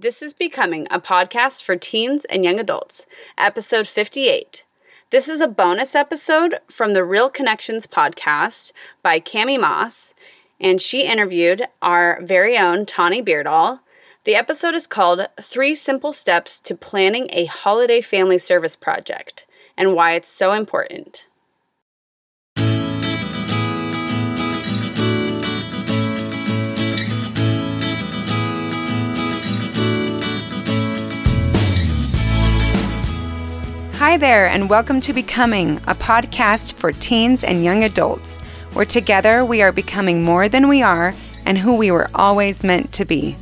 This is Becoming, a podcast for teens and young adults, episode 58. This is a bonus episode from the Real Connections podcast by Cami Moss, and she interviewed our very own Tawny Beardall. The episode is called 3 Simple Steps to Planning a Holiday Family Service Project and Why It's So Important. Hi there, and welcome to Becoming, a podcast for teens and young adults, where together we are becoming more than we are and who we were always meant to be.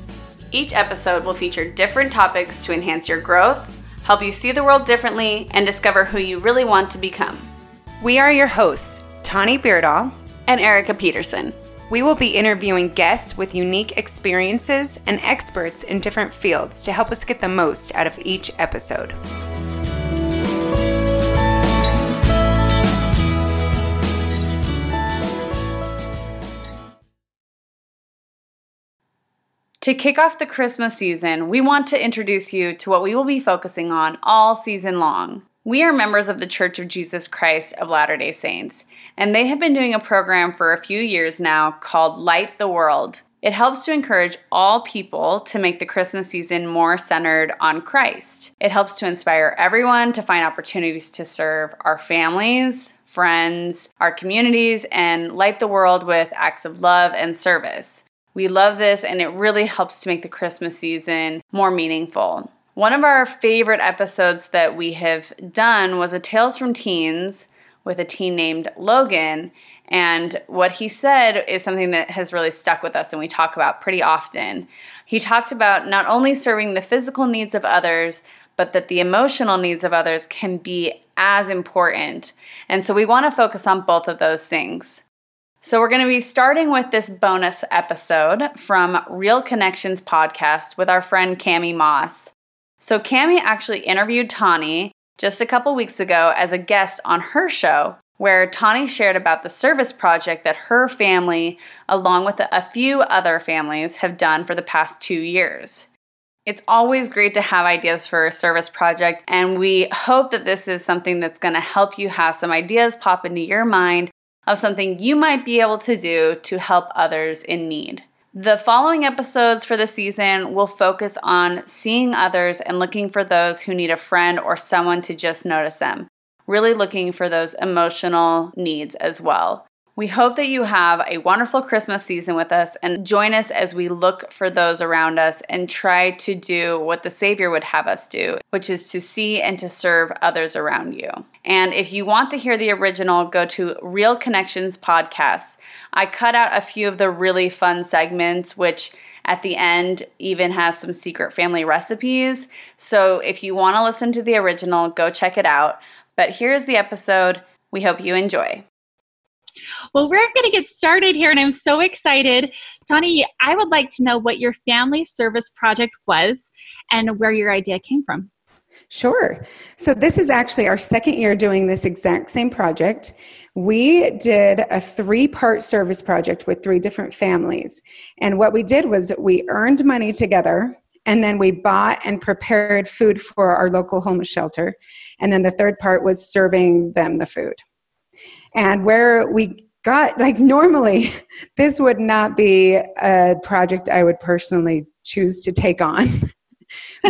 Each episode will feature different topics to enhance your growth, help you see the world differently, and discover who you really want to become. We are your hosts, Tawny Beardall and Erica Peterson. We will be interviewing guests with unique experiences and experts in different fields to help us get the most out of each episode. To kick off the Christmas season, we want to introduce you to what we will be focusing on all season long. We are members of the Church of Jesus Christ of Latter-day Saints, and they have been doing a program for a few years now called Light the World. It helps to encourage all people to make the Christmas season more centered on Christ. It helps to inspire everyone to find opportunities to serve our families, friends, our communities, and light the world with acts of love and service. We love this, and it really helps to make the Christmas season more meaningful. One of our favorite episodes that we have done was a Tales from Teens with a teen named Logan, and what he said is something that has really stuck with us and we talk about pretty often. He talked about not only serving the physical needs of others, but that the emotional needs of others can be as important. And so we want to focus on both of those things. So we're going to be starting with this bonus episode from Real Connections podcast with our friend Cami Moss. So Cami actually interviewed Tawny just a couple weeks ago as a guest on her show, where Tawny shared about the service project that her family, along with a few other families, have done for the past 2 years. It's always great to have ideas for a service project, and we hope that this is something that's going to help you have some ideas pop into your mind of something you might be able to do to help others in need. The following episodes for the season will focus on seeing others and looking for those who need a friend or someone to just notice them, really looking for those emotional needs as well. We hope that you have a wonderful Christmas season with us, and join us as we look for those around us and try to do what the Savior would have us do, which is to see and to serve others around you. And if you want to hear the original, go to Real Connections Podcast. I cut out a few of the really fun segments, which at the end even has some secret family recipes. So if you want to listen to the original, go check it out. But here's the episode. We hope you enjoy. Well, we're going to get started here, and I'm so excited. Tawny, I would like to know what your family service project was and where your idea came from. Sure. So this is actually our second year doing this exact same project. We did a 3-part service project with 3 different families. And what we did was we earned money together, and then we bought and prepared food for our local homeless shelter. And then the third part was serving them the food. And where we got, like normally, this would not be a project I would personally choose to take on.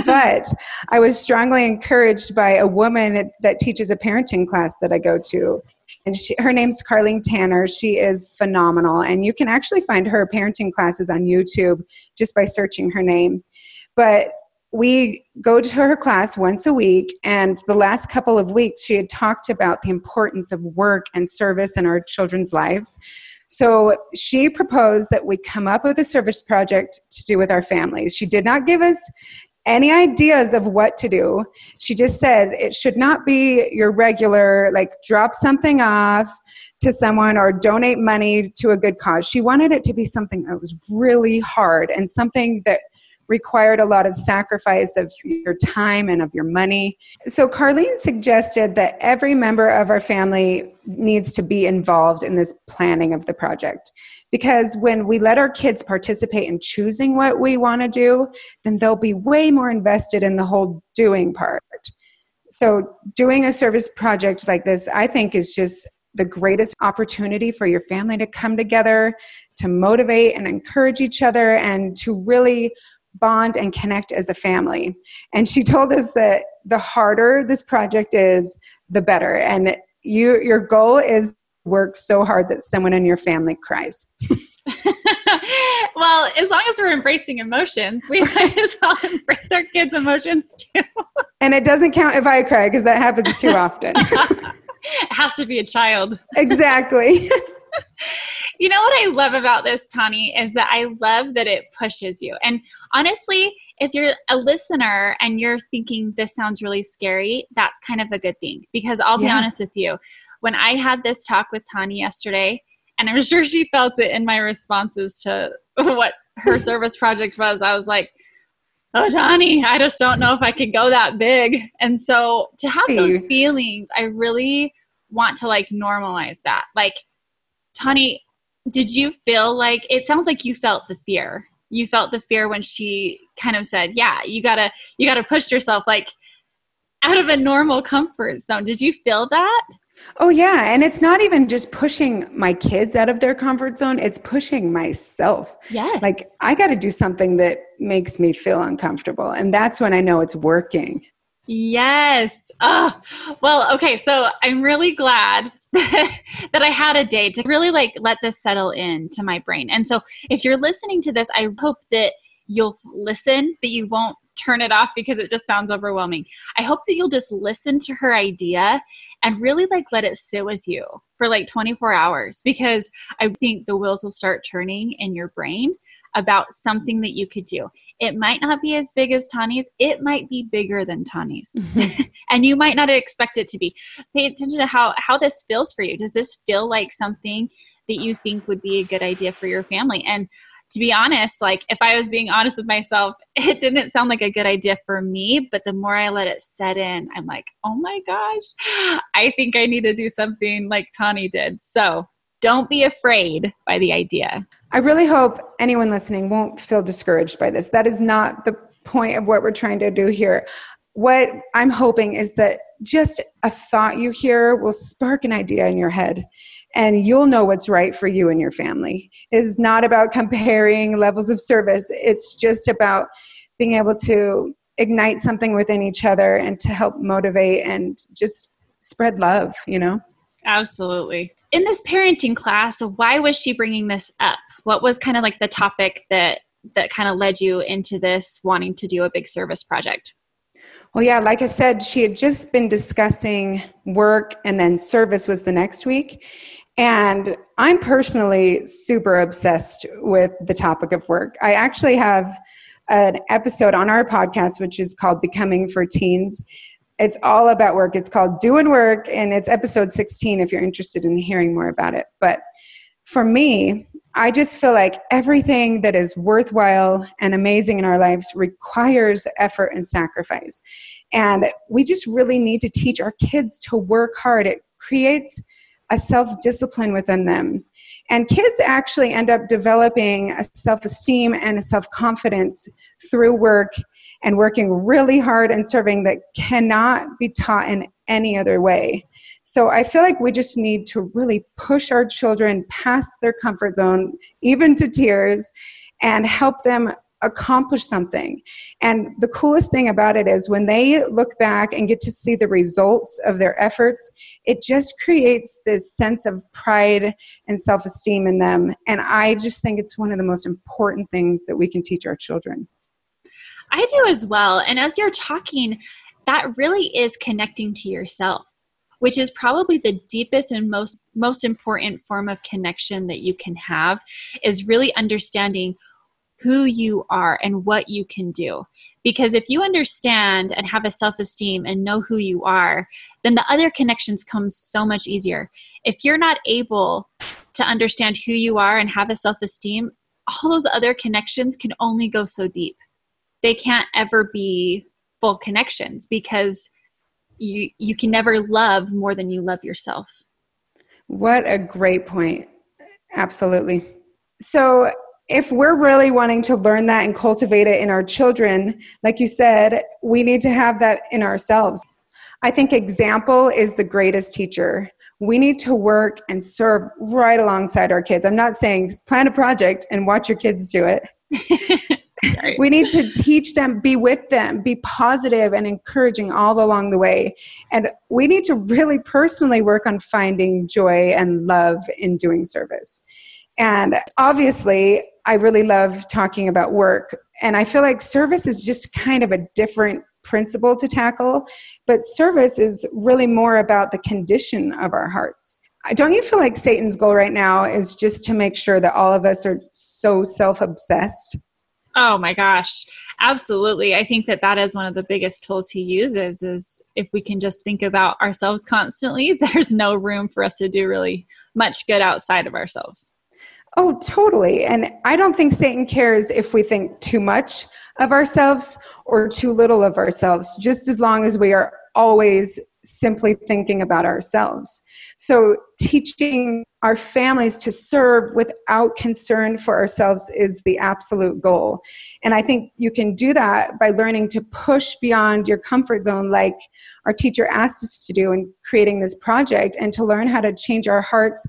But I was strongly encouraged by a woman that teaches a parenting class that I go to. And her name's Carleen Tanner. She is phenomenal. And you can actually find her parenting classes on YouTube just by searching her name. But we go to her class once a week, and the last couple of weeks she had talked about the importance of work and service in our children's lives. So she proposed that we come up with a service project to do with our families. She did not give us any ideas of what to do. She just said it should not be your regular, like, drop something off to someone or donate money to a good cause. She wanted it to be something that was really hard and something that required a lot of sacrifice of your time and of your money. So Carleen suggested that every member of our family needs to be involved in this planning of the project. Because when we let our kids participate in choosing what we want to do, then they'll be way more invested in the whole doing part. So doing a service project like this, I think, is just the greatest opportunity for your family to come together, to motivate and encourage each other, and to really bond and connect as a family. And she told us that the harder this project is, the better. And your goal is work so hard that someone in your family cries. Well, as long as we're embracing emotions, we might as well embrace our kids' emotions too. And it doesn't count if I cry, because that happens too often. It has to be a child. Exactly. You know what I love about this, Tawny, is that I love that it pushes you. And honestly, if you're a listener and you're thinking this sounds really scary, that's kind of a good thing, because I'll be honest with you. When I had this talk with Tawny yesterday, and I'm sure she felt it in my responses to what her service project was, I was like, oh, Tawny, I just don't know if I could go that big. And so to have those feelings, I really want to normalize that. Tawny, did you feel like, it sounds like you felt the fear. You felt the fear when she kind of said, yeah, you gotta push yourself out of a normal comfort zone. Did you feel that? Oh yeah. And it's not even just pushing my kids out of their comfort zone. It's pushing myself. Yes. I got to do something that makes me feel uncomfortable. And that's when I know it's working. Yes. Oh, well, okay. So I'm really glad that I had a day to really let this settle into my brain. And so if you're listening to this, I hope that you'll listen, that you won't turn it off because it just sounds overwhelming. I hope that you'll just listen to her idea and really let it sit with you for 24 hours, because I think the wheels will start turning in your brain about something that you could do. It might not be as big as Tawny's. It might be bigger than Tawny's. Mm-hmm. And you might not expect it to be. Pay attention to how this feels for you. Does this feel like something that you think would be a good idea for your family? And to be honest, if I was being honest with myself, it didn't sound like a good idea for me, but the more I let it set in, I'm like, oh my gosh, I think I need to do something like Tawny did. So don't be afraid by the idea. I really hope anyone listening won't feel discouraged by this. That is not the point of what we're trying to do here. What I'm hoping is that just a thought you hear will spark an idea in your head, and you'll know what's right for you and your family. It's not about comparing levels of service. It's just about being able to ignite something within each other and to help motivate and just spread love, Absolutely. In this parenting class, why was she bringing this up? What was the topic that kind of led you into this wanting to do a big service project? Well, yeah, like I said, she had just been discussing work, and then service was the next week. And I'm personally super obsessed with the topic of work. I actually have an episode on our podcast, which is called Becoming for Teens. It's all about work. It's called Doing Work, and it's episode 16 if you're interested in hearing more about it. But for me, I just feel like everything that is worthwhile and amazing in our lives requires effort and sacrifice. And we just really need to teach our kids to work hard. It creates a self-discipline within them. And kids actually end up developing a self-esteem and a self-confidence through work and working really hard and serving that cannot be taught in any other way. So I feel like we just need to really push our children past their comfort zone, even to tears, and help them accomplish something. And the coolest thing about it is when they look back and get to see the results of their efforts, it just creates this sense of pride and self-esteem in them. And I just think it's one of the most important things that we can teach our children. I do as well. And as you're talking, that really is connecting to yourself, which is probably the deepest and most important form of connection that you can have, is really understanding who you are and what you can do. Because if you understand and have a self-esteem and know who you are, then the other connections come so much easier. If you're not able to understand who you are and have a self-esteem, all those other connections can only go so deep. They can't ever be full connections, because you can never love more than you love yourself. What a great point. Absolutely. So if we're really wanting to learn that and cultivate it in our children, like you said, we need to have that in ourselves. I think example is the greatest teacher. We need to work and serve right alongside our kids. I'm not saying plan a project and watch your kids do it. Right. We need to teach them, be with them, be positive and encouraging all along the way. And we need to really personally work on finding joy and love in doing service. And obviously, I really love talking about work. And I feel like service is just kind of a different principle to tackle. But service is really more about the condition of our hearts. Don't you feel like Satan's goal right now is just to make sure that all of us are so self-obsessed? Oh my gosh, absolutely. I think that that is one of the biggest tools he uses is if we can just think about ourselves constantly, there's no room for us to do really much good outside of ourselves. Oh, totally. And I don't think Satan cares if we think too much of ourselves or too little of ourselves, just as long as we are always simply thinking about ourselves. So teaching our families to serve without concern for ourselves is the absolute goal. And I think you can do that by learning to push beyond your comfort zone like our teacher asked us to do in creating this project, and to learn how to change our hearts.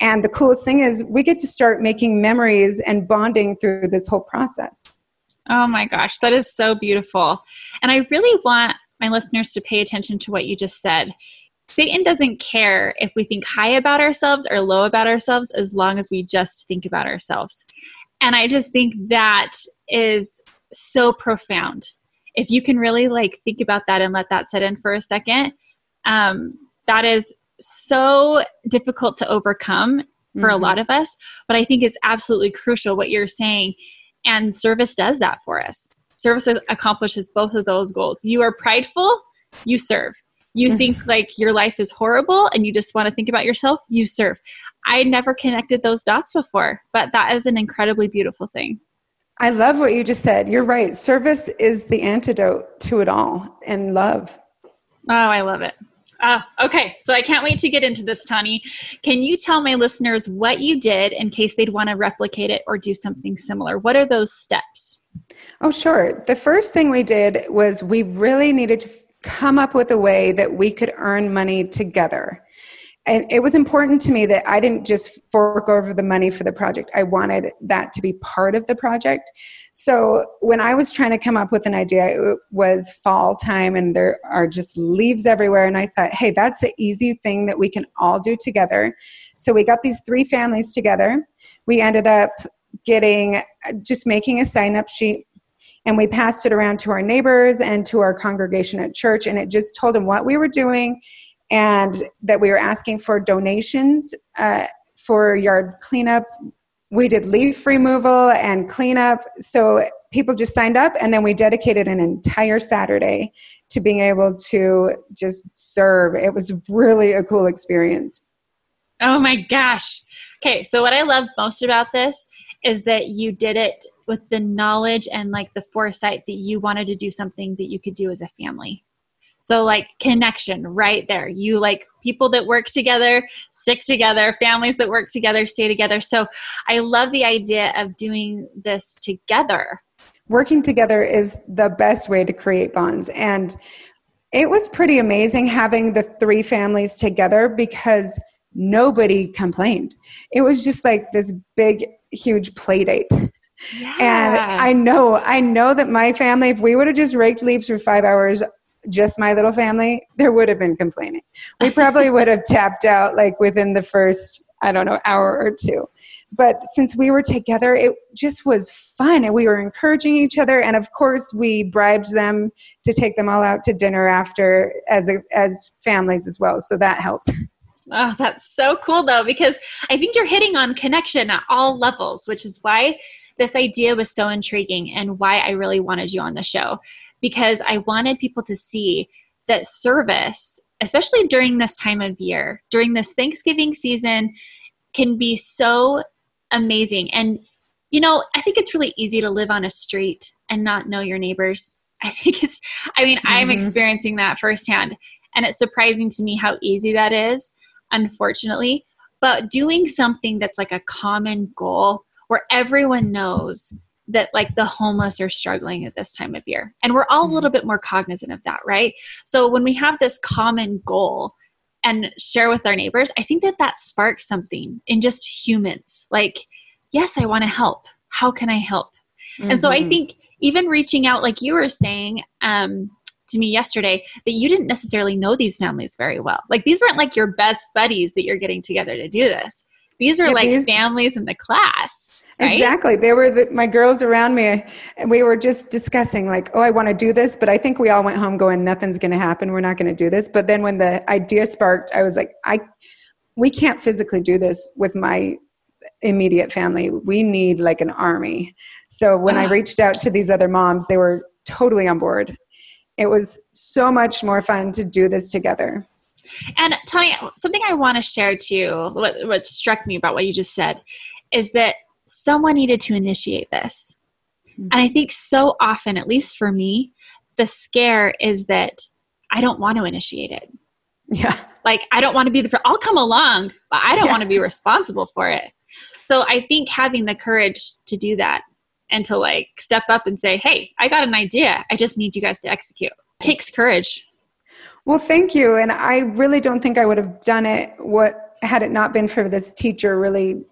And the coolest thing is we get to start making memories and bonding through this whole process. Oh my gosh, that is so beautiful. And I really want my listeners to pay attention to what you just said. Satan doesn't care if we think high about ourselves or low about ourselves, as long as we just think about ourselves. And I just think that is so profound. If you can really think about that and let that sit in for a second, that is so difficult to overcome for a lot of us. But I think it's absolutely crucial what you're saying. And service does that for us. Service accomplishes both of those goals. You are prideful, you serve. You think your life is horrible and you just want to think about yourself, you serve. I never connected those dots before, but that is an incredibly beautiful thing. I love what you just said. You're right. Service is the antidote to it all, and love. Oh, I love it. Okay. So I can't wait to get into this, Tawny. Can you tell my listeners what you did in case they'd want to replicate it or do something similar? What are those steps? Oh, sure. The first thing we did was we really needed to come up with a way that we could earn money together. And it was important to me that I didn't just fork over the money for the project. I wanted that to be part of the project. So when I was trying to come up with an idea, it was fall time and there are just leaves everywhere. And I thought, hey, that's an easy thing that we can all do together. So we got these three families together. We ended up making a sign-up sheet. And we passed it around to our neighbors and to our congregation at church. And it just told them what we were doing and that we were asking for donations for yard cleanup. We did leaf removal and cleanup. So people just signed up, and then we dedicated an entire Saturday to being able to just serve. It was really a cool experience. Oh my gosh. Okay. So what I love most about this is that you did it with the knowledge and the foresight that you wanted to do something that you could do as a family. So connection right there. You people that work together, stick together, families that work together, stay together. So I love the idea of doing this together. Working together is the best way to create bonds. And it was pretty amazing having the three families together because nobody complained. It was just this big, huge play date. Yeah. And I know that my family, if we would have just raked leaves for 5 hours, just my little family, there would have been complaining. We probably would have tapped out within the first, hour or two. But since we were together, it just was fun. And we were encouraging each other. And of course, we bribed them to take them all out to dinner after as families as well. So that helped. Oh, that's so cool though, because I think you're hitting on connection at all levels, which is why this idea was so intriguing and why I really wanted you on the show, because I wanted people to see that service, especially during this time of year, during this Thanksgiving season, can be so amazing. And, I think it's really easy to live on a street and not know your neighbors. I'm experiencing that firsthand, and it's surprising to me how easy that is, unfortunately. But doing something that's a common goal where everyone knows that like the homeless are struggling at this time of year. And we're all a little bit more cognizant of that, right? So when we have this common goal and share with our neighbors, I think that that sparks something in just humans. Like, yes, I want to help. How can I help? Mm-hmm. And so I think even reaching out, like you were saying, to me yesterday, that you didn't necessarily know these families very well. Like these weren't like your best buddies that you're getting together to do this. These are like families in the class, right? Exactly. They were my girls around me, and we were just discussing like, oh, I want to do this, but I think we all went home going, nothing's going to happen. We're not going to do this. But then when the idea sparked, I was like, we can't physically do this with my immediate family. We need like an army. So when I reached out to these other moms, they were totally on board. It was so much more fun to do this together. And Tawny, something I want to share too, what struck me about what you just said, is that someone needed to initiate this. Mm-hmm. And I think so often, at least for me, the scare is that I don't want to initiate it. Yeah. Like I don't want to be I'll come along, but I don't want to be responsible for it. So I think having the courage to do that and to like step up and say, hey, I got an idea. I just need you guys to execute. It takes courage. Well, thank you. And I really don't think I would have done it had it not been for this teacher really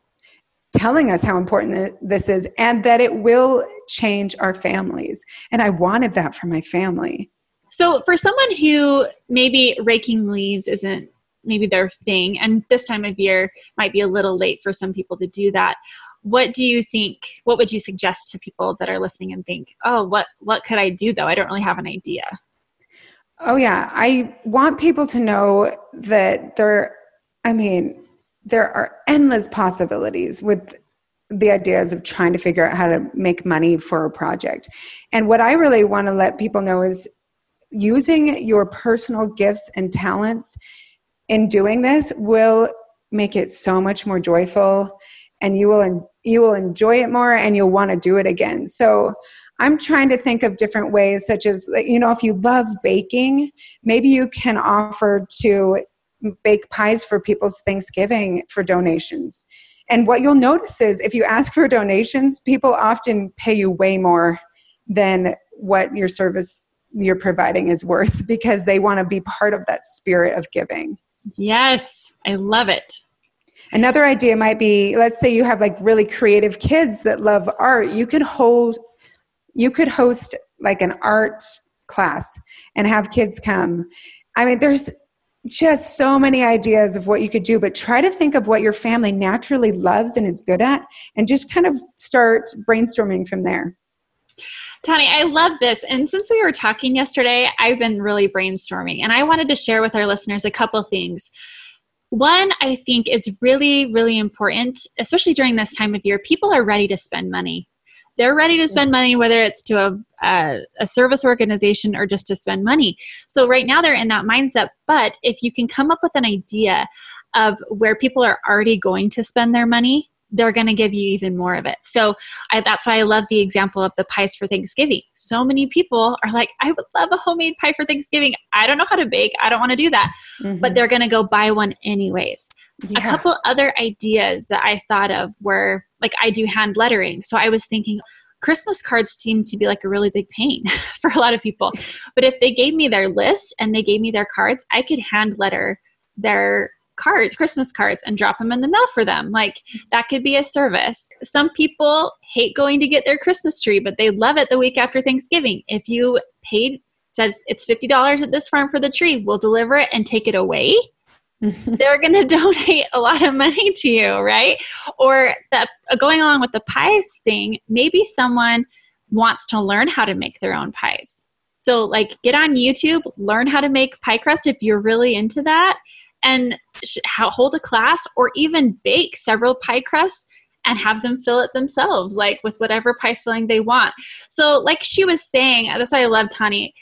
telling us how important this is and that it will change our families. And I wanted that for my family. So for someone who maybe raking leaves isn't maybe their thing, and this time of year might be a little late for some people to do that, what would you suggest to people that are listening and think, oh, what could I do though? I don't really have an idea. Oh yeah. I want people to know that there are endless possibilities with the ideas of trying to figure out how to make money for a project. And what I really want to let people know is using your personal gifts and talents in doing this will make it so much more joyful, and you will enjoy it more and you'll want to do it again. So I'm trying to think of different ways, such as, if you love baking, maybe you can offer to bake pies for people's Thanksgiving for donations. And what you'll notice is if you ask for donations, people often pay you way more than what your service you're providing is worth, because they want to be part of that spirit of giving. Yes, I love it. Another idea might be, let's say you have like really creative kids that love art. You could host like an art class and have kids come. There's just so many ideas of what you could do, but try to think of what your family naturally loves and is good at and just kind of start brainstorming from there. Tawny, I love this. And since we were talking yesterday, I've been really brainstorming, and I wanted to share with our listeners a couple things. One, I think it's really, really important, especially during this time of year, people are ready to spend money. They're ready to spend money, whether it's to a service organization or just to spend money. So right now they're in that mindset. But if you can come up with an idea of where people are already going to spend their money, they're going to give you even more of it. So that's why I love the example of the pies for Thanksgiving. So many people are like, I would love a homemade pie for Thanksgiving. I don't know how to bake. I don't want to do that. Mm-hmm. But they're going to go buy one anyways. Yeah. A couple other ideas that I thought of were, like, I do hand lettering. So I was thinking Christmas cards seem to be like a really big pain for a lot of people. But if they gave me their list and they gave me their cards, I could hand letter their cards, Christmas cards, and drop them in the mail for them. Like, that could be a service. Some people hate going to get their Christmas tree, but they love it the week after Thanksgiving. If you said it's $50 at this farm for the tree, we'll deliver it and take it away. They're going to donate a lot of money to you, right? Or going along with the pies thing, maybe someone wants to learn how to make their own pies. So like, get on YouTube, learn how to make pie crust if you're really into that, and hold a class, or even bake several pie crusts and have them fill it themselves, like with whatever pie filling they want. So like she was saying, that's why I love Tawny,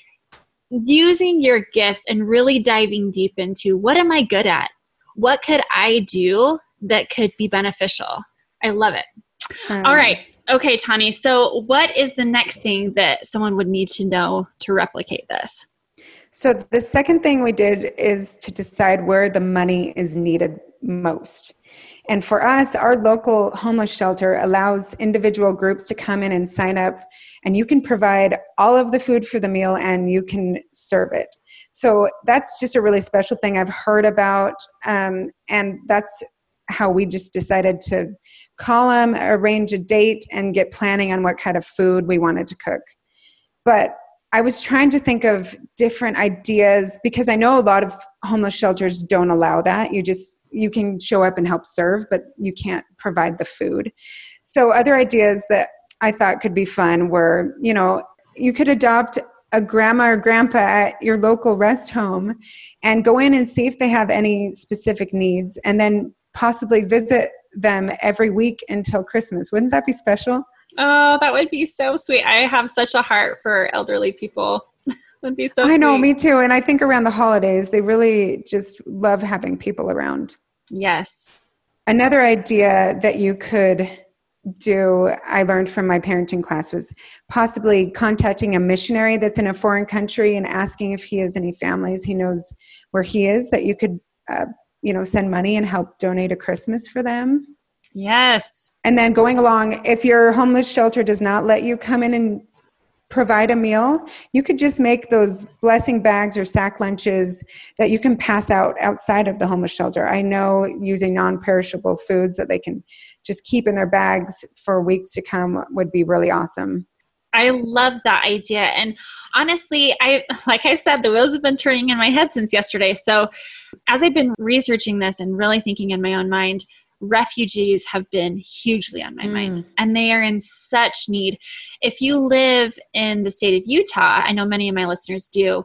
using your gifts and really diving deep into, what am I good at? What could I do that could be beneficial? I love it. All right. Okay, Tawny. So what is the next thing that someone would need to know to replicate this? So the second thing we did is to decide where the money is needed most. And for us, our local homeless shelter allows individual groups to come in and sign up, and you can provide all of the food for the meal and you can serve it. So that's just a really special thing I've heard about, and that's how we just decided to call them, arrange a date, and get planning on what kind of food we wanted to cook. But I was trying to think of different ideas, because I know a lot of homeless shelters don't allow that. You can show up and help serve, but you can't provide the food. So other ideas that I thought could be fun were, you could adopt a grandma or grandpa at your local rest home and go in and see if they have any specific needs, and then possibly visit them every week until Christmas. Wouldn't that be special? Oh, that would be so sweet. I have such a heart for elderly people. Would be so sweet. I know, me too. And I think around the holidays, they really just love having people around. Yes. Another idea that you could do, I learned from my parenting class, was possibly contacting a missionary that's in a foreign country and asking if he has any families he knows where he is that you could send money and help donate a Christmas for them. Yes. And then going along, if your homeless shelter does not let you come in and provide a meal, you could just make those blessing bags or sack lunches that you can pass out outside of the homeless shelter. I know, using non-perishable foods that they can just keep in their bags for weeks to come would be really awesome. I love that idea. And honestly, like I said, the wheels have been turning in my head since yesterday. So as I've been researching this and really thinking in my own mind, refugees have been hugely on my mind, and they are in such need. If you live in the state of Utah, I know many of my listeners do,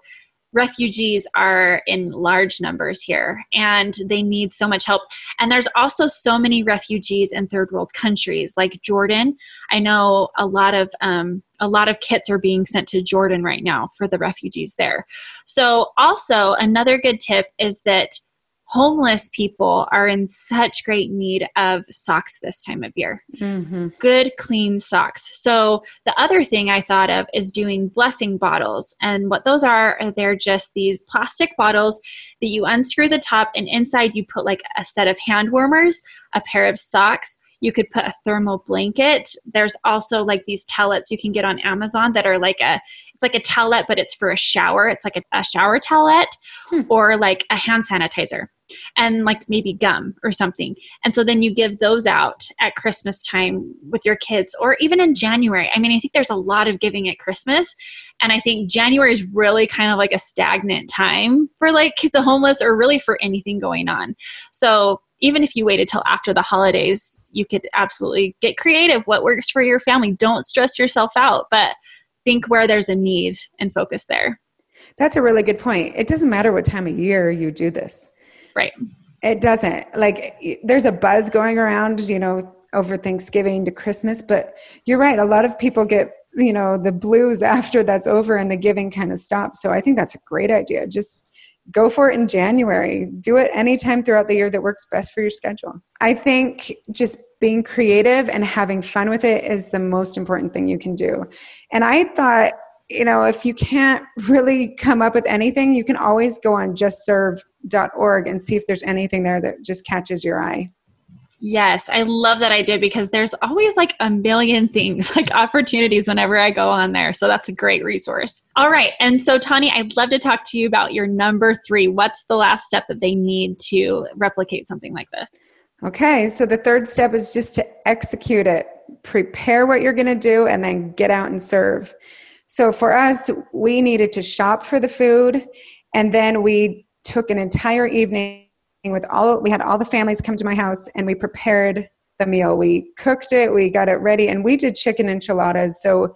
refugees are in large numbers here, and they need so much help. And there's also so many refugees in third world countries like Jordan. I know a lot of kits are being sent to Jordan right now for the refugees there. So also another good tip is that homeless people are in such great need of socks this time of year. Mm-hmm. Good, clean socks. So the other thing I thought of is doing blessing bottles. And what those are they're just these plastic bottles that you unscrew the top, and inside you put like a set of hand warmers, a pair of socks. You could put a thermal blanket. There's also like these towelettes you can get on Amazon that are it's like a towelette, but it's for a shower. It's like a shower towelette or like a hand sanitizer and like maybe gum or something. And so then you give those out at Christmas time with your kids, or even in January. I mean, I think there's a lot of giving at Christmas, and I think January is really kind of like a stagnant time for like the homeless, or really for anything going on. So even if you waited till after the holidays, you could absolutely get creative. What works for your family? Don't stress yourself out, but think where there's a need and focus there. That's a really good point. It doesn't matter what time of year you do this. Right. It doesn't. Like, there's a buzz going around, over Thanksgiving to Christmas, but you're right. A lot of people get, the blues after that's over and the giving kind of stops. So I think that's a great idea. Just go for it in January. Do it anytime throughout the year that works best for your schedule. I think just being creative and having fun with it is the most important thing you can do. And I thought, if you can't really come up with anything, you can always go on JustServe.org and see if there's anything there that just catches your eye. Yes, I love that idea, because there's always like a million things, like opportunities whenever I go on there. So that's a great resource. All right. And so Tawny, I'd love to talk to you about your number 3. What's the last step that they need to replicate something like this? Okay. So the third step is just to execute it. Prepare what you're going to do and then get out and serve. So for us, we needed to shop for the food, and then we took an entire evening we had all the families come to my house, and we prepared the meal. We cooked it, we got it ready, and we did chicken enchiladas. So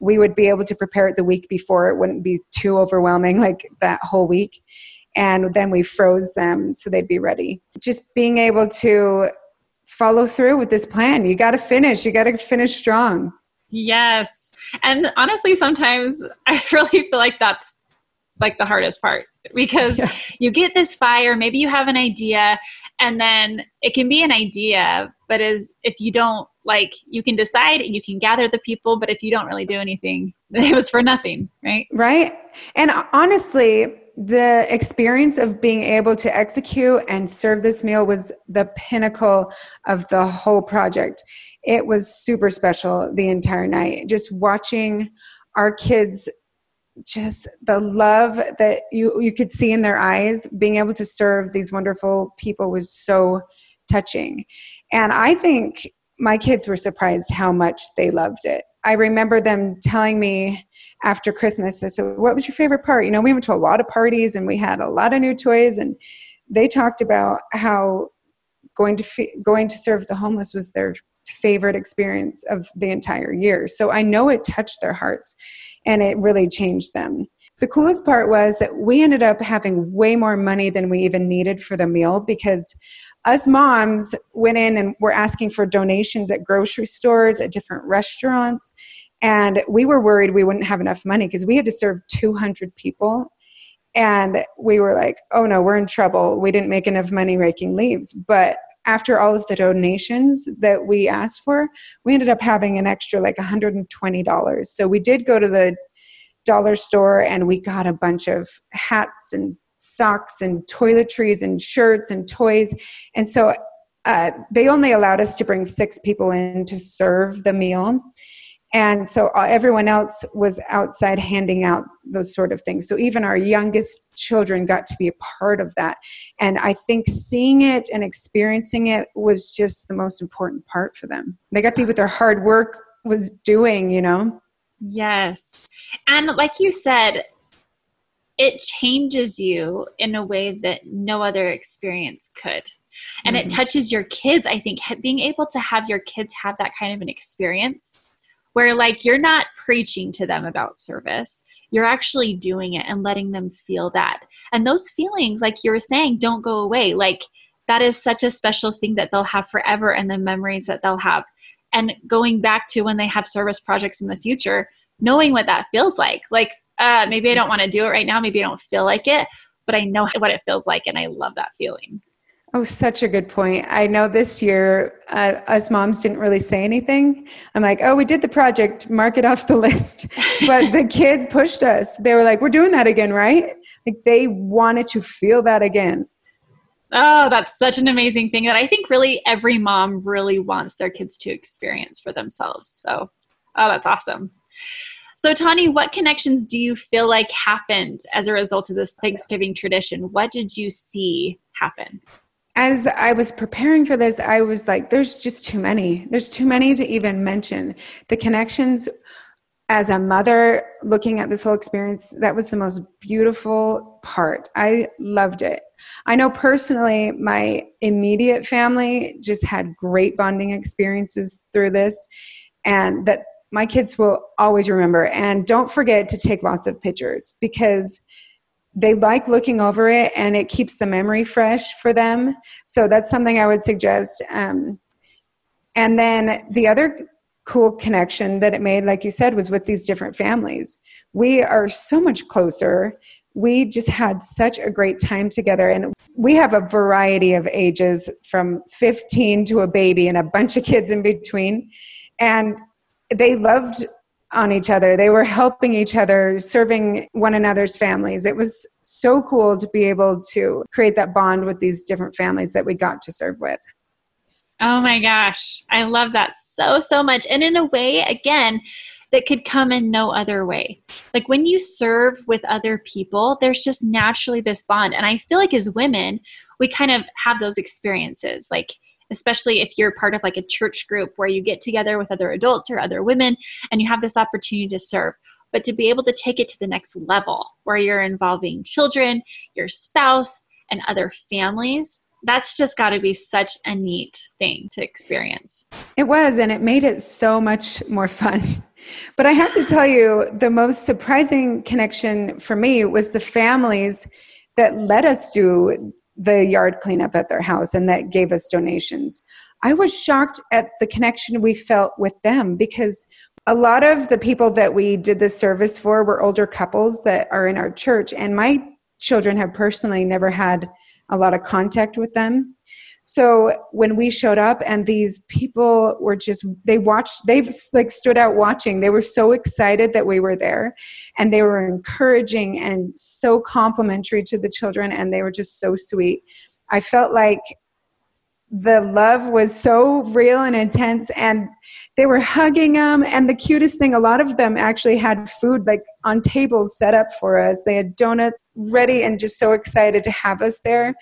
we would be able to prepare it the week before. It wouldn't be too overwhelming, like that whole week. And then we froze them so they'd be ready. Just being able to follow through with this plan. You got to finish strong. Yes. And honestly, sometimes I really feel like that's like the hardest part. Because you get this fire, maybe you have an idea, and then it can be an idea, but if you don't, you can decide and you can gather the people, but if you don't really do anything, it was for nothing, right? Right. And honestly, The experience of being able to execute and serve this meal was the pinnacle of the whole project. It was super special the entire night. Just watching our kids, just the love that you could see in their eyes, being able to serve these wonderful people was so touching. And I think my kids were surprised how much they loved it. I remember them telling me, after Christmas, I said, what was your favorite part? You know, we went to a lot of parties and we had a lot of new toys, and they talked about how going to serve the homeless was their favorite experience of the entire year. So I know it touched their hearts and it really changed them. The coolest part was that we ended up having way more money than we even needed for the meal, because us moms went in and were asking for donations at grocery stores, at different restaurants. And we were worried we wouldn't have enough money because we had to serve 200 people. And we were like, oh no, we're in trouble. We didn't make enough money raking leaves. But after all of the donations that we asked for, we ended up having an extra like $120. So we did go to the dollar store and we got a bunch of hats and socks and toiletries and shirts and toys. And so they only allowed us to bring 6 people in to serve the meal. And so everyone else was outside handing out those sort of things. So even our youngest children got to be a part of that. And I think seeing it and experiencing it was just the most important part for them. They got to do what their hard work was doing, you know? Yes. And like you said, it changes you in a way that no other experience could. And it touches your kids, I think. Being able to have your kids have that kind of an experience where like you're not preaching to them about service, you're actually doing it and letting them feel that. And those feelings, like you were saying, don't go away. Like that is such a special thing that they'll have forever, and the memories that they'll have. And going back to when they have service projects in the future, knowing what that feels like maybe I don't want to do it right now. Maybe I don't feel like it, but I know what it feels like. And I love that feeling. Oh, such a good point. I know this year, us moms didn't really say anything. I'm like, oh, we did the project, mark it off the list. But the kids pushed us. They were like, we're doing that again, right? Like they wanted to feel that again. Oh, that's such an amazing thing that I think really every mom really wants their kids to experience for themselves. So, oh, that's awesome. So, Tawny, what connections do you feel like happened as a result of this Thanksgiving tradition? What did you see happen? As I was preparing for this, I was like, there's just too many. There's too many to even mention. The connections as a mother, looking at this whole experience, that was the most beautiful part. I loved it. I know personally, my immediate family just had great bonding experiences through this, and that my kids will always remember. And don't forget to take lots of pictures, because they like looking over it and it keeps the memory fresh for them. So that's something I would suggest. And then the other cool connection that it made, like you said, was with these different families. We are so much closer. We just had such a great time together. And we have a variety of ages, from 15 to a baby and a bunch of kids in between. And they loved on each other. They were helping each other, serving one another's families. It was so cool to be able to create that bond with these different families that we got to serve with. Oh my gosh. I love that so, so much. And in a way, again, that could come in no other way. Like when you serve with other people, there's just naturally this bond. And I feel like as women, we kind of have those experiences. Like especially if you're part of like a church group where you get together with other adults or other women and you have this opportunity to serve, but to be able to take it to the next level where you're involving children, your spouse, and other families, that's just got to be such a neat thing to experience. It was, and it made it so much more fun. But I have to tell you, the most surprising connection for me was the families that let us do the yard cleanup at their house and that gave us donations. I was shocked at the connection we felt with them, because a lot of the people that we did this service for were older couples that are in our church, and my children have personally never had a lot of contact with them. So when we showed up and these people were just, they stood out watching. They were so excited that we were there, and they were encouraging and so complimentary to the children, and they were just so sweet. I felt like the love was so real and intense, and they were hugging them. And the cutest thing, a lot of them actually had food like on tables set up for us. They had donuts ready and just so excited to have us there.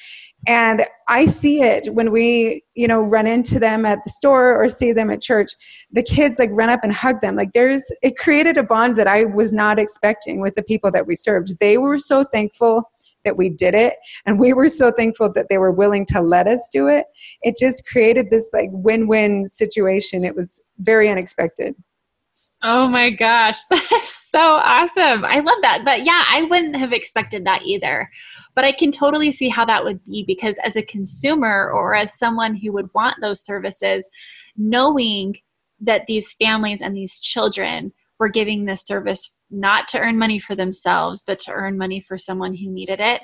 And I see it when we, run into them at the store or see them at church. The kids like run up and hug them. Like it created a bond that I was not expecting with the people that we served. They were so thankful that we did it, and we were so thankful that they were willing to let us do it. It just created this like win-win situation. It was very unexpected. Oh my gosh, that's so awesome. I love that. But yeah, I wouldn't have expected that either. But I can totally see how that would be, because as a consumer or as someone who would want those services, knowing that these families and these children were giving this service not to earn money for themselves, but to earn money for someone who needed it,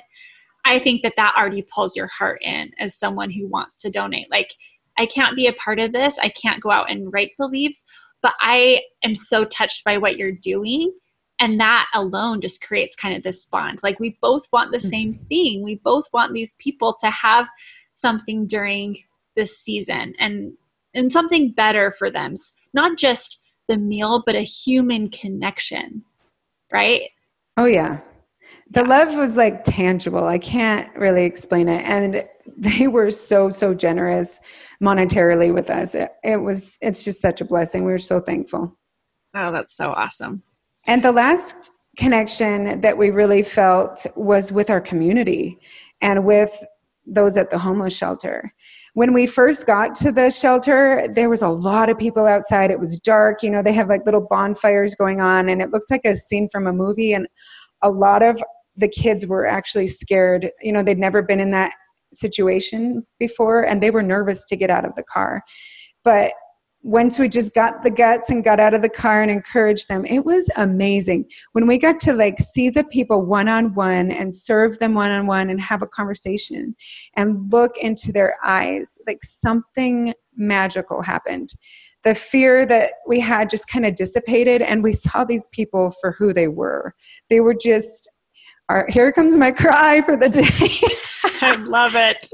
I think that already pulls your heart in as someone who wants to donate. Like, I can't be a part of this. I can't go out and rake the leaves, but I am so touched by what you're doing. And that alone just creates kind of this bond. Like, we both want the same thing. We both want these people to have something during this season and something better for them. Not just the meal, but a human connection, right? Oh, yeah. The love was like tangible. I can't really explain it. And they were so, so generous monetarily with us. It's just such a blessing. We were so thankful. Oh, that's so awesome. And the last connection that we really felt was with our community and with those at the homeless shelter. When we first got to the shelter, there was a lot of people outside. It was dark. They have like little bonfires going on, and it looked like a scene from a movie. And a lot of the kids were actually scared. They'd never been in that situation before, and they were nervous to get out of the car. But once we just got the guts and got out of the car and encouraged them, it was amazing. When we got to like see the people one-on-one and serve them one-on-one and have a conversation and look into their eyes, like something magical happened. The fear that we had just kind of dissipated, and we saw these people for who they were. They were just, here comes my cry for the day. I love it.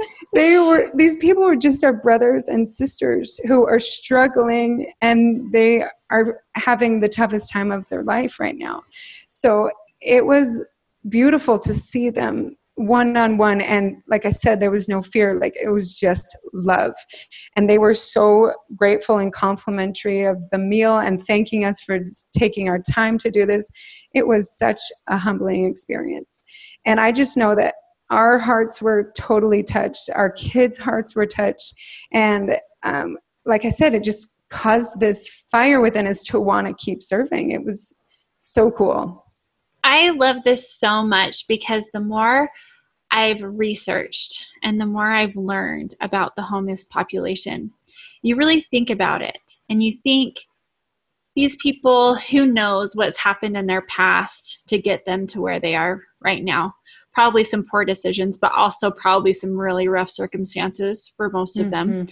These people were just our brothers and sisters who are struggling, and they are having the toughest time of their life right now. So it was beautiful to see them one-on-one. And like I said, there was no fear. Like, it was just love. And they were so grateful and complimentary of the meal and thanking us for taking our time to do this. It was such a humbling experience. And I just know that our hearts were totally touched. Our kids' hearts were touched. And like I said, it just caused this fire within us to want to keep serving. It was so cool. I love this so much, because the more I've researched and the more I've learned about the homeless population, you really think about it and you think, these people, who knows what's happened in their past to get them to where they are right now. Probably some poor decisions, but also probably some really rough circumstances for most of them.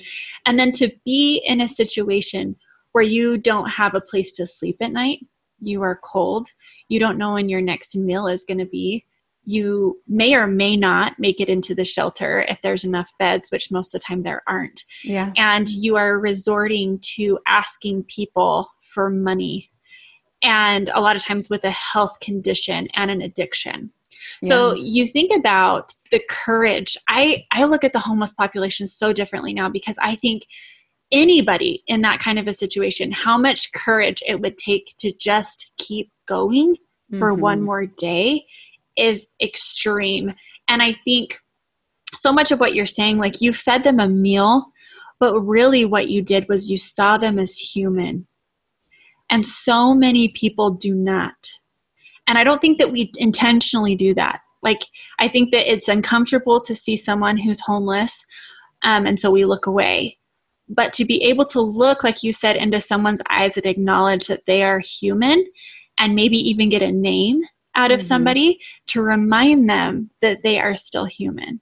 And then to be in a situation where you don't have a place to sleep at night, you are cold, you don't know when your next meal is going to be, you may or may not make it into the shelter if there's enough beds, which most of the time there aren't. Yeah. And you are resorting to asking people for money, and a lot of times with a health condition and an addiction. Yeah. So you think about the courage. I look at the homeless population so differently now, because I think anybody in that kind of a situation, how much courage it would take to just keep going for one more day is extreme. And I think so much of what you're saying, like, you fed them a meal, but really what you did was you saw them as human. And so many people do not. And I don't think that we intentionally do that. Like, I think that it's uncomfortable to see someone who's homeless, and so we look away. But to be able to look, like you said, into someone's eyes and acknowledge that they are human, and maybe even get a name out of somebody to remind them that they are still human,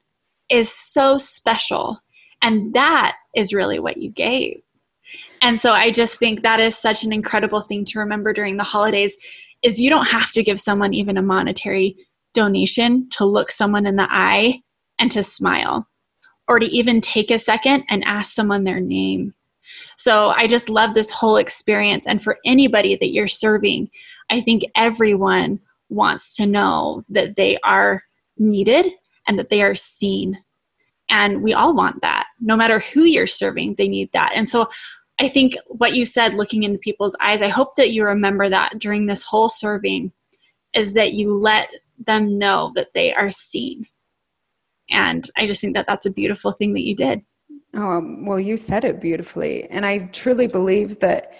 is so special. And that is really what you gave. And so I just think that is such an incredible thing to remember during the holidays, is you don't have to give someone even a monetary donation to look someone in the eye and to smile, or to even take a second and ask someone their name. So I just love this whole experience. And for anybody that you're serving, I think everyone wants to know that they are needed and that they are seen. And we all want that. No matter who you're serving, they need that. And so I think what you said, looking into people's eyes, I hope that you remember that during this whole serving, is that you let them know that they are seen. And I just think that that's a beautiful thing that you did. Oh, well, you said it beautifully. And I truly believe that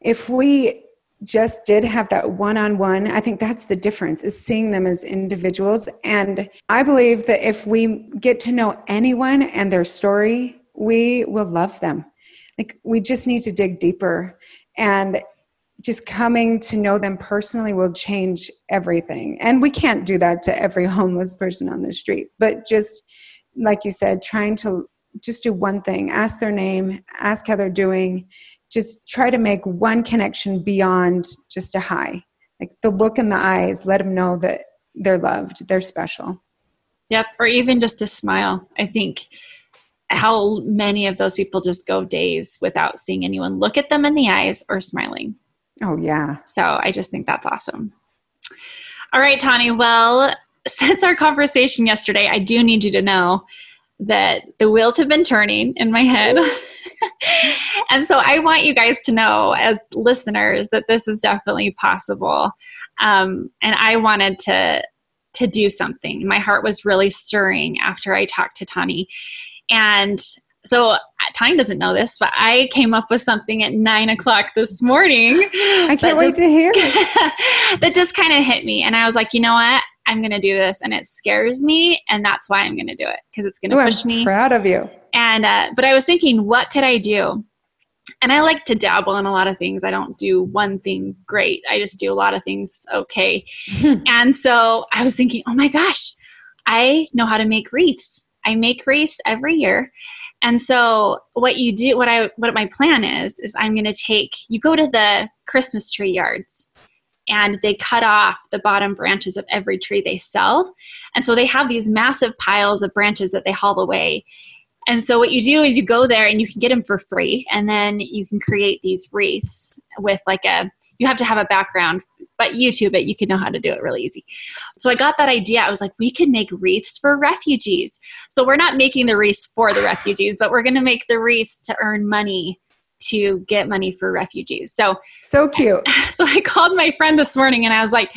if we just did have that one-on-one, I think that's the difference, is seeing them as individuals. And I believe that if we get to know anyone and their story, we will love them. Like, we just need to dig deeper, and just coming to know them personally will change everything. And we can't do that to every homeless person on the street, but just like you said, trying to just do one thing, ask their name, ask how they're doing, just try to make one connection beyond just a hi. Like, the look in the eyes, let them know that they're loved, they're special. Yep. Or even just a smile. I think how many of those people just go days without seeing anyone look at them in the eyes or smiling. Oh, yeah. So I just think that's awesome. All right, Tawny. Well, since our conversation yesterday, I do need you to know that the wheels have been turning in my head. And so I want you guys to know as listeners that this is definitely possible. And I wanted to do something. My heart was really stirring after I talked to Tawny. And so Tawny doesn't know this, but I came up with something at 9:00 this morning. I can't wait to hear it. That just kind of hit me. And I was like, you know what? I'm going to do this. And it scares me. And that's why I'm going to do it, because it's going to push me. I'm proud of you. And, but I was thinking, what could I do? And I like to dabble in a lot of things. I don't do one thing great. I just do a lot of things okay. And so I was thinking, oh my gosh, I know how to make wreaths. I make wreaths every year. And so what you do, what my plan is I'm going to take, you go to the Christmas tree yards, and they cut off the bottom branches of every tree they sell. And so they have these massive piles of branches that they haul away. And so what you do is you go there and you can get them for free. And then you can create these wreaths with you have to have a background, but YouTube it, you can know how to do it really easy. So I got that idea. I was like, we could make wreaths for refugees. So we're not making the wreaths for the refugees, but we're going to make the wreaths to earn money, to get money for refugees. So cute. So I called my friend this morning and I was like,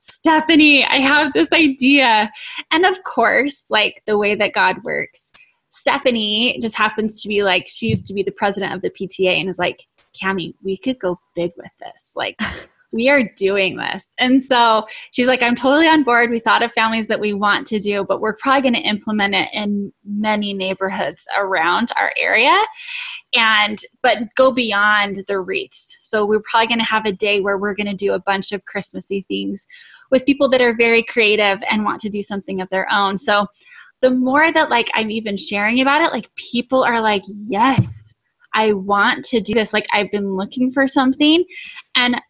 Stephanie, I have this idea. And of course, like, the way that God works, Stephanie just happens to be like, she used to be the president of the PTA and was like, Cami, we could go big with this. Like, we are doing this. And so she's like, I'm totally on board. We thought of families that we want to do, but we're probably going to implement it in many neighborhoods around our area. But go beyond the wreaths. So we're probably going to have a day where we're going to do a bunch of Christmassy things with people that are very creative and want to do something of their own. So the more that I'm even sharing about it, people are like, yes, I want to do this. I've been looking for something, and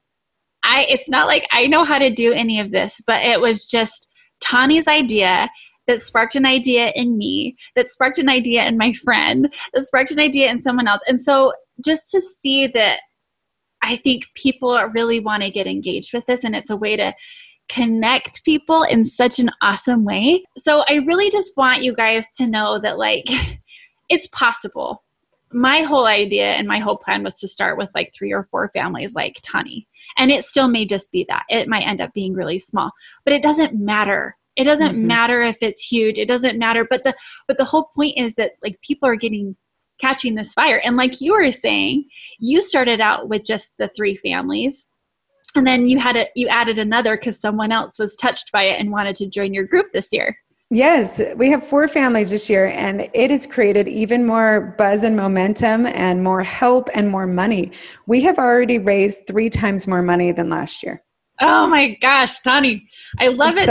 it's not like I know how to do any of this, but it was just Tawny's idea that sparked an idea in me, that sparked an idea in my friend, that sparked an idea in someone else. And so just to see that, I think people really want to get engaged with this, and it's a way to connect people in such an awesome way. So I really just want you guys to know that it's possible. My whole idea and my whole plan was to start with 3 or 4 families like Tawny. And it still may just be that. It might end up being really small, but it doesn't matter. It doesn't matter if it's huge. It doesn't matter. But the whole point is that people are catching this fire. And like you were saying, you started out with just the 3 families, and then you added another because someone else was touched by it and wanted to join your group this year. Yes, we have 4 families this year, and it has created even more buzz and momentum and more help and more money. We have already raised 3 times more money than last year. Oh my gosh, Tawny, I love it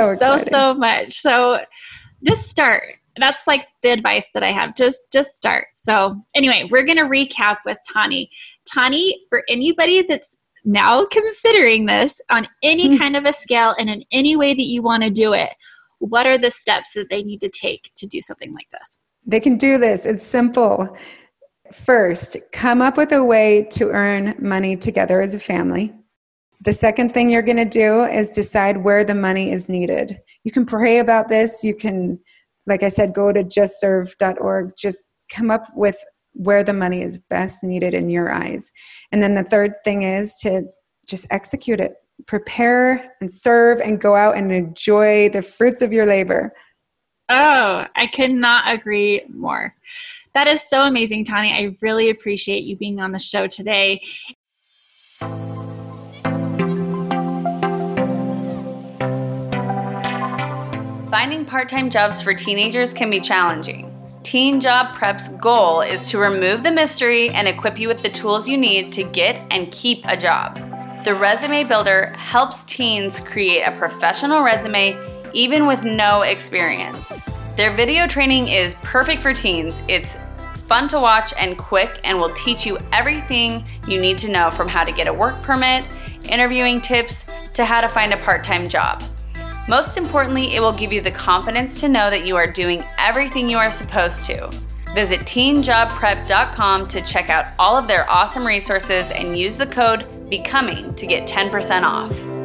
so much. So just start. that's like the advice that I have. Just start. So anyway, we're going to recap with Tawny. Tawny, for anybody that's now considering this on any kind of a scale and in any way that you want to do it, what are the steps that they need to take to do something like this? They can do this. It's simple. First, come up with a way to earn money together as a family. The second thing you're going to do is decide where the money is needed. You can pray about this. You can, like I said, go to JustServe.org. Just come up with where the money is best needed in your eyes. And then the third thing is to just execute it. Prepare and serve and go out and enjoy the fruits of your labor. Oh, I could not agree more. That is so amazing, Tawny. I really appreciate you being on the show today. Finding part-time jobs for teenagers can be challenging. Teen Job Prep's goal is to remove the mystery and equip you with the tools you need to get and keep a job. The Resume Builder helps teens create a professional resume even with no experience. Their video training is perfect for teens. It's fun to watch and quick and will teach you everything you need to know, from how to get a work permit, interviewing tips, to how to find a part-time job. Most importantly, it will give you the confidence to know that you are doing everything you are supposed to. Visit teenjobprep.com to check out all of their awesome resources and use the code BECOMING to get 10% off.